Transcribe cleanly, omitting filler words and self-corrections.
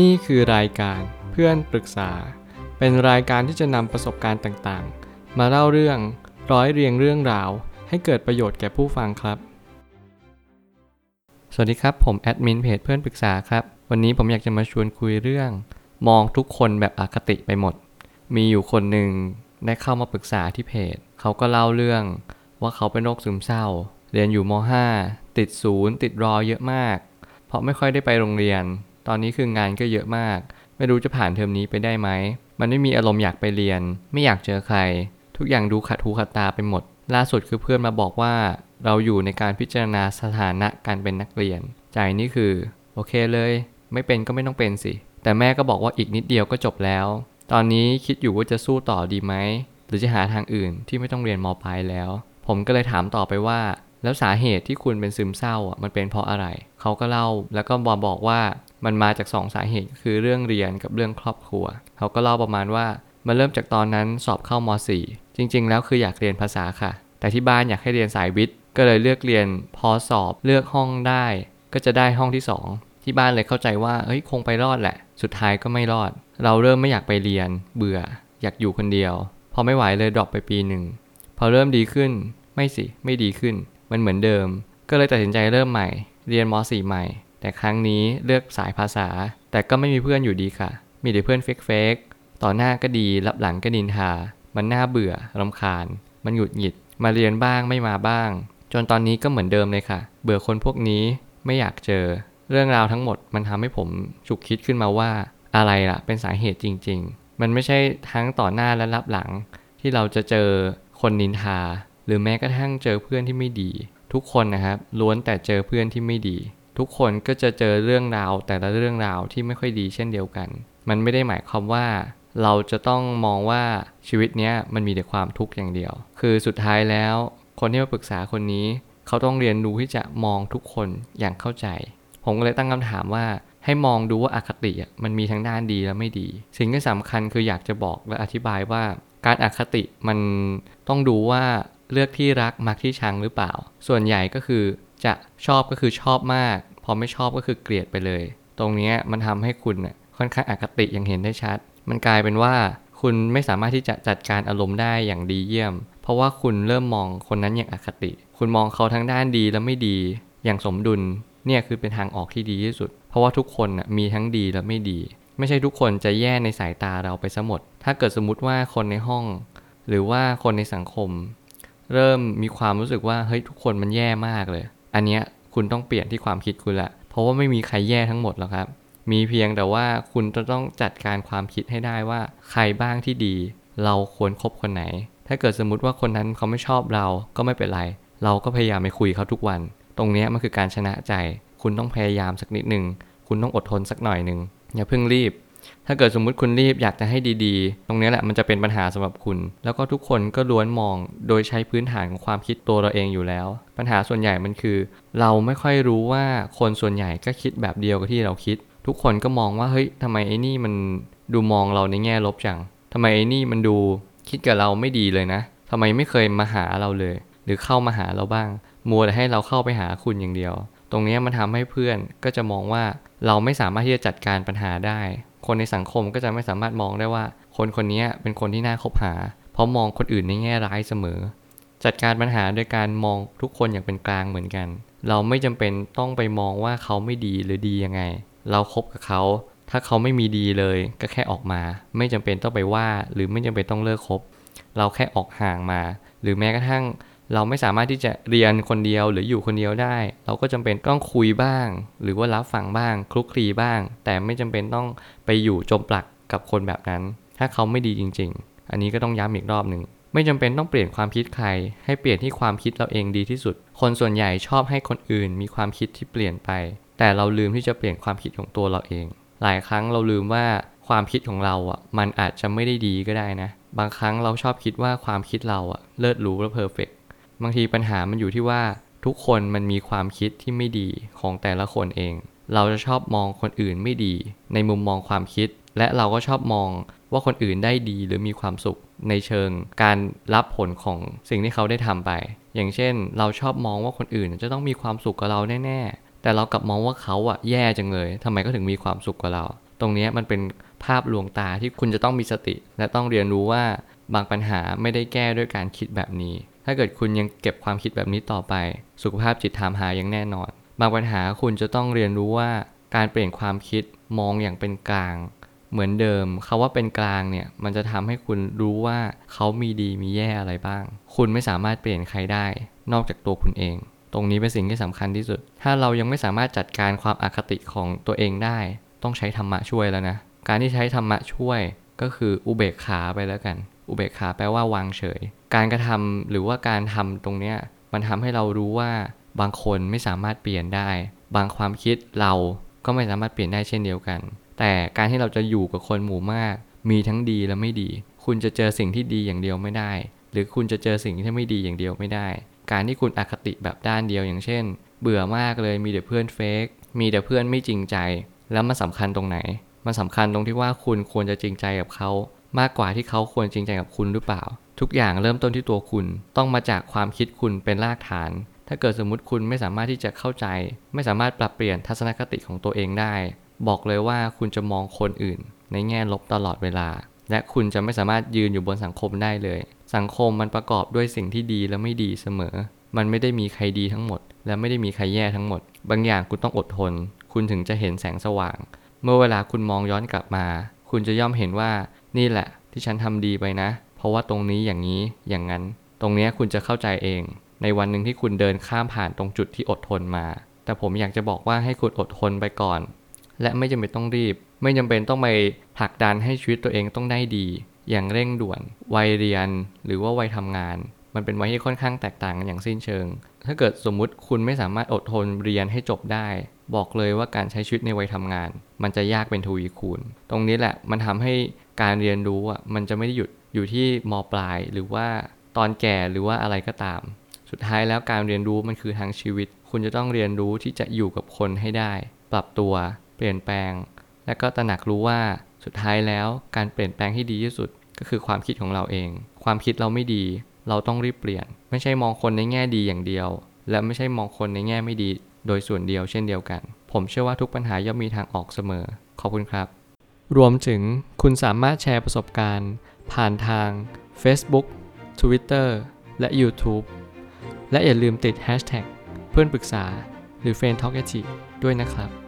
นี่คือรายการเพื่อนปรึกษาเป็นรายการที่จะนำประสบการณ์ต่างๆมาเล่าเรื่องร้อยเรียงเรื่องราวให้เกิดประโยชน์แก่ผู้ฟังครับสวัสดีครับผมแอดมินเพจเพื่อนปรึกษาครับวันนี้ผมอยากจะมาชวนคุยเรื่องมองทุกคนแบบอคติไปหมดมีอยู่คนหนึ่งได้เข้ามาปรึกษาที่เพจเขาก็เล่าเรื่องว่าเขาเป็นโรคซึมเศร้าเรียนอยู่ม.5 ติด0ติดรอเยอะมากเพราะไม่ค่อยได้ไปโรงเรียนตอนนี้คืองานก็เยอะมากไม่รู้จะผ่านเทอมนี้ไปได้ไหมมันไม่มีอารมณ์อยากไปเรียนไม่อยากเจอใครทุกอย่างดูขัดหูขัดตาไปหมดล่าสุดคือเพื่อนมาบอกว่าเราอยู่ในการพิจารณาสถานะการเป็นนักเรียนใจนี่คือโอเคเลยไม่เป็นก็ไม่ต้องเป็นสิแต่แม่ก็บอกว่าอีกนิดเดียวก็จบแล้วตอนนี้คิดอยู่ว่าจะสู้ต่อดีไหมหรือจะหาทางอื่นที่ไม่ต้องเรียนม.ปลายแล้วผมก็เลยถามต่อไปว่าแล้วสาเหตุที่คุณเป็นซึมเศร้าอ่ะมันเป็นเพราะอะไรเขาก็เล่าแล้วก็บอกว่ามันมาจาก2 สาเหตุคือเรื่องเรียนกับเรื่องครอบครัวเขาก็เล่าประมาณว่ามันเริ่มจากตอนนั้นสอบเข้าม.4 จริงๆแล้วคืออยากเรียนภาษาค่ะแต่ที่บ้านอยากให้เรียนสายวิทย์ก็เลยเลือกเรียนพอสอบเลือกห้องได้ก็จะได้ห้องที่2ที่บ้านเลยเข้าใจว่าเฮ้ยคงไปรอดแหละสุดท้ายก็ไม่รอดเราเริ่มไม่อยากไปเรียนเบื่ออยากอยู่คนเดียวพอไม่ไหวเลยดรอปไปปีนึงพอเริ่มดีขึ้นไม่ดีขึ้นมันเหมือนเดิมก็เลยตัดสินใจเริ่มใหม่เรียนม.4 ใหม่แต่ครั้งนี้เลือกสายภาษาแต่ก็ไม่มีเพื่อนอยู่ดีค่ะมีแต่เพื่อนเฟกๆต่อหน้าก็ดีรับหลังก็นินทามันน่าเบื่อรำคาญมันหงุดหงิดมาเรียนบ้างไม่มาบ้างจนตอนนี้ก็เหมือนเดิมเลยค่ะเบื่อคนพวกนี้ไม่อยากเจอเรื่องราวทั้งหมดมันทำให้ผมฉุกคิดขึ้นมาว่าอะไรล่ะเป็นสาเหตุจริงๆมันไม่ใช่ทั้งต่อหน้าและรับหลังที่เราจะเจอคนนินทาหรือแม้กระทั่งเจอเพื่อนที่ไม่ดีทุกคนนะครับล้วนแต่เจอเพื่อนที่ไม่ดีทุกคนก็จะเจอเรื่องราวแต่ละเรื่องราวที่ไม่ค่อยดีเช่นเดียวกันมันไม่ได้หมายความว่าเราจะต้องมองว่าชีวิตเนี้ยมันมีแต่ความทุกข์อย่างเดียวคือสุดท้ายแล้วคนที่มาปรึกษาคนนี้เขาต้องเรียนรู้ที่จะมองทุกคนอย่างเข้าใจผมก็เลยตั้งคำถามว่าให้มองดูว่าอคติมันมีทั้งด้านดีและไม่ดีสิ่งที่สำคัญคืออยากจะบอกและอธิบายว่าการอคติมันต้องดูว่าเลือกที่รักมักที่ชังหรือเปล่าส่วนใหญ่ก็คือจะชอบก็คือชอบมากพอไม่ชอบก็คือเกลียดไปเลยตรงนี้มันทำให้คุณค่อนข้างอคติอย่างเห็นได้ชัดมันกลายเป็นว่าคุณไม่สามารถที่จะจัดการอารมณ์ได้อย่างดีเยี่ยมเพราะว่าคุณเริ่มมองคนนั้นอย่างอคติคุณมองเขาทั้งด้านดีและไม่ดีอย่างสมดุลเนี่ยคือเป็นทางออกที่ดีที่สุดเพราะว่าทุกคนมีทั้งดีและไม่ดีไม่ใช่ทุกคนจะแย่ในสายตาเราไปซะหมดถ้าเกิดสมมติว่าคนในห้องหรือว่าคนในสังคมเริ่มมีความรู้สึกว่าเฮ้ยทุกคนมันแย่มากเลยอันเนี้ยคุณต้องเปลี่ยนที่ความคิดคุณละเพราะว่าไม่มีใครแย่ทั้งหมดหรอกครับมีเพียงแต่ว่าคุณจะต้องจัดการความคิดให้ได้ว่าใครบ้างที่ดีเราควรคบคนไหนถ้าเกิดสมมุติว่าคนนั้นเขาไม่ชอบเราก็ไม่เป็นไรเราก็พยายามไปคุยเขาทุกวันตรงเนี้ยมันคือการชนะใจคุณต้องพยายามสักนิดนึงคุณต้องอดทนสักหน่อยนึงอย่าเพิ่งรีบถ้าเกิดสมมุติคุณรีบอยากจะให้ดีๆตรงนี้แหละมันจะเป็นปัญหาสำหรับคุณแล้วก็ทุกคนก็ล้วนมองโดยใช้พื้นฐานของความคิดตัวเราเองอยู่แล้วปัญหาส่วนใหญ่มันคือเราไม่ค่อยรู้ว่าคนส่วนใหญ่ก็คิดแบบเดียวกับที่เราคิดทุกคนก็มองว่าเฮ้ยทำไมไอ้นี่มันดูมองเราในแง่ลบจังทำไมไอ้นี่มันดูคิดกับเราไม่ดีเลยนะทำไมไม่เคยมาหาเราเลยหรือเข้ามาหาเราบ้างมัวแต่ให้เราเข้าไปหาคุณอย่างเดียวตรงนี้มันทำให้เพื่อนก็จะมองว่าเราไม่สามารถที่จะจัดการปัญหาได้คนในสังคมก็จะไม่สามารถมองได้ว่าคนคนนี้เป็นคนที่น่าคบหาเพราะมองคนอื่นในแง่ร้ายเสมอจัดการปัญหาโดยการมองทุกคนอย่างเป็นกลางเหมือนกันเราไม่จำเป็นต้องไปมองว่าเขาไม่ดีหรือดียังไงเราคบกับเขาถ้าเขาไม่มีดีเลยก็แค่ออกมาไม่จำเป็นต้องไปว่าหรือไม่จำเป็นต้องเลิกคบเราแค่ออกห่างมาหรือแม้กระทั่งเราไม่สามารถที่จะเรียนคนเดียวหรืออยู่คนเดียวได้เราก็จำเป็นต้องคุยบ้างหรือว่ารับฟังบ้างคลุกคลีบ้างแต่ไม่จำเป็นต้องไปอยู่จมปลักกับคนแบบนั้นถ้าเขาไม่ดีจริงๆอันนี้ก็ต้องย้ำอีกรอบหนึ่งไม่จำเป็นต้องเปลี่ยนความคิดใครให้เปลี่ยนที่ความคิดเราเองดีที่สุดคนส่วนใหญ่ชอบให้คนอื่นมีความคิดที่เปลี่ยนไปแต่เราลืมที่จะเปลี่ยนความคิดของตัวเราเองหลายครั้งเราลืมว่าความคิดของเราอ่ะมันอาจจะไม่ได้ดีก็ได้นะบางครั้งเราชอบคิดว่าความคิดเราอ่ะเลิศหรูและเพอร์เฟคบางทีปัญหามันอยู่ที่ว่าทุกคนมันมีความคิดที่ไม่ดีของแต่ละคนเองเราจะชอบมองคนอื่นไม่ดีในมุมมองความคิดและเราก็ชอบมองว่าคนอื่นได้ดีหรือมีความสุขในเชิงการรับผลของสิ่งที่เขาได้ทำไปอย่างเช่นเราชอบมองว่าคนอื่นจะต้องมีความสุขกว่าเราแน่ๆแต่เรากลับมองว่าเขาอะแย่จังเลยทำไมก็ถึงมีความสุขกว่าเรา ตรงนี้มันเป็นภาพลวงตาที่คุณจะต้องมีสติและต้องเรียนรู้ว่าบางปัญหาไม่ได้แก้ด้วยการคิดแบบนี้ถ้าเกิดคุณยังเก็บความคิดแบบนี้ต่อไปสุขภาพจิตถามหาอย่างแน่นอนบางปัญหาคุณจะต้องเรียนรู้ว่าการเปลี่ยนความคิดมองอย่างเป็นกลางเหมือนเดิมคำว่าเป็นกลางเนี่ยมันจะทำให้คุณรู้ว่าเขามีดีมีแย่อะไรบ้างคุณไม่สามารถเปลี่ยนใครได้นอกจากตัวคุณเองตรงนี้เป็นสิ่งที่สำคัญที่สุดถ้าเรายังไม่สามารถจัดการความอคติของตัวเองได้ต้องใช้ธรรมะช่วยแล้วนะการที่ใช้ธรรมะช่วยก็คืออุเบกขาไปแล้วกันอุเบกขาแปลว่าวางเฉยการกระทำหรือว่าการทำตรงเนี้ยมันทำให้เรารู้ว่าบางคนไม่สามารถเปลี่ยนได้บางความคิดเราก็ไม่สามารถเปลี่ยนได้เช่นเดียวกันแต่การที่เราจะอยู่กับคนหมู่มากมีทั้งดีและไม่ดีคุณจะเจอสิ่งที่ดีอย่างเดียวไม่ได้หรือคุณจะเจอสิ่งที่ไม่ดีอย่างเดียวไม่ได้การที่คุณอคติแบบด้านเดียวอย่างเช่นเบื่อมากเลยมีแต่เพื่อนเฟกมีแต่เพื่อนไม่จริงใจแล้วมันสำคัญตรงไหนมันสำคัญตรงที่ว่าคุณควรจะจริงใจกับเขามากกว่าที่เขาควรจริงใจกับคุณหรือเปล่าทุกอย่างเริ่มต้นที่ตัวคุณต้องมาจากความคิดคุณเป็นรากฐานถ้าเกิดสมมุติคุณไม่สามารถที่จะเข้าใจไม่สามารถปรับเปลี่ยนทัศนคติของตัวเองได้บอกเลยว่าคุณจะมองคนอื่นในแง่ลบตลอดเวลาและคุณจะไม่สามารถยืนอยู่บนสังคมได้เลยสังคมมันประกอบด้วยสิ่งที่ดีและไม่ดีเสมอมันไม่ได้มีใครดีทั้งหมดและไม่ได้มีใครแย่ทั้งหมดบางอย่างคุณต้องอดทนคุณถึงจะเห็นแสงสว่างเมื่อเวลาคุณมองย้อนกลับมาคุณจะย่อมเห็นว่านี่แหละที่ฉันทำดีไปนะเพราะว่าตรงนี้อย่างนี้อย่างนั้นตรงนี้คุณจะเข้าใจเองในวันหนึ่งที่คุณเดินข้ามผ่านตรงจุดที่อดทนมาแต่ผมอยากจะบอกว่าให้คุณอดทนไปก่อนและไม่จำเป็นต้องรีบไม่จำเป็นต้องไปผลักดันให้ชีวิตตัวเองต้องได้ดีอย่างเร่งด่วนวัยเรียนหรือว่าวัยทำงานมันเป็นวัยที่ค่อนข้างแตกต่างกันอย่างสิ้นเชิงถ้าเกิดสมมุติคุณไม่สามารถอดทนเรียนให้จบได้บอกเลยว่าการใช้ชีวิตในวัยทำงานมันจะยากเป็นทวีคูณตรงนี้แหละมันทำให้การเรียนรู้มันจะไม่ได้หยุดอยู่ที่ม.ปลายหรือว่าตอนแก่หรือว่าอะไรก็ตามสุดท้ายแล้วการเรียนรู้มันคือทางชีวิตคุณจะต้องเรียนรู้ที่จะอยู่กับคนให้ได้ปรับตัวเปลี่ยนแปลงและก็ตระหนักรู้ว่าสุดท้ายแล้วการเปลี่ยนแปลงที่ดีที่สุดก็คือความคิดของเราเองความคิดเราไม่ดีเราต้องรีบเปลี่ยนไม่ใช่มองคนในแง่ดีอย่างเดียวและไม่ใช่มองคนในแง่ไม่ดีโดยส่วนเดียวเช่นเดียวกันผมเชื่อว่าทุกปัญหาย่อมมีทางออกเสมอขอบคุณครับรวมถึงคุณสามารถแชร์ประสบการณ์ผ่านทาง Facebook Twitter และ YouTube และอย่าลืมติด Hashtag เพื่อนปรึกษาหรือ Friend Talk ด้วยนะครับ